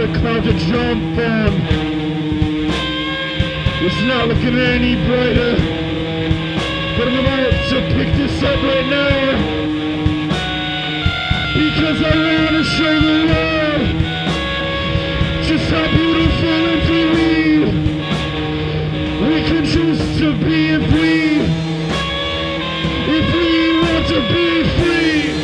another cloud to jump on. It's not looking any brighter, but I'm about to pick this up right now, because I want to show the world just how beautiful and free we can choose to be if we want to be free.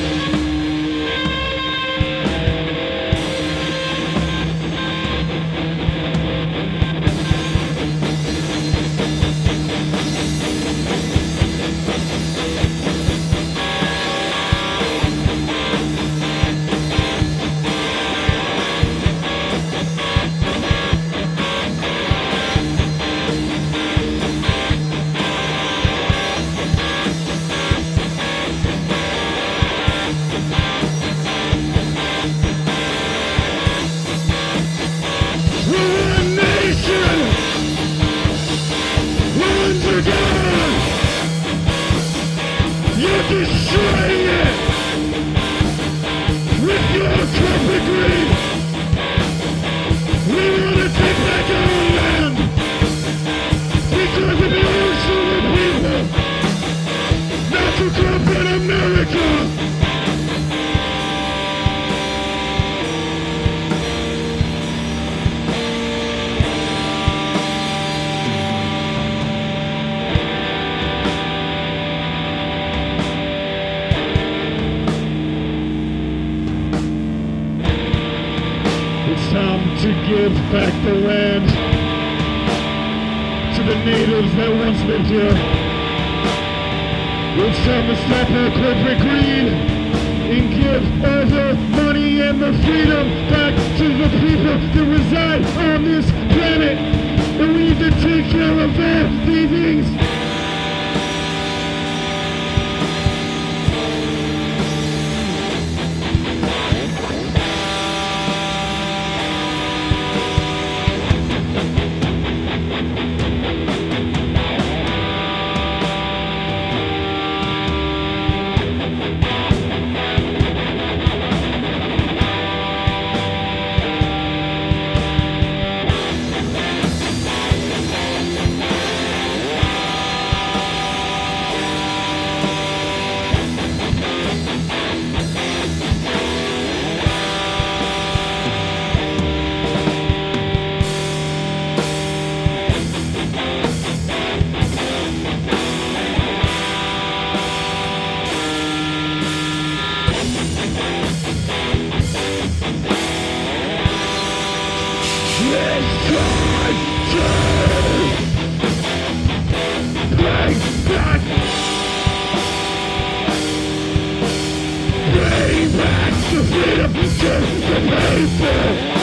Destroying it with your carpentry. We want to take back our land because of the original people, not to corporate America. It's time to give back the land to the natives that once lived here. It's time to stop our corporate greed and give all the money and the freedom back to the people that reside on this planet. And we need to take care of their leavings. Bring back the freedom to the people.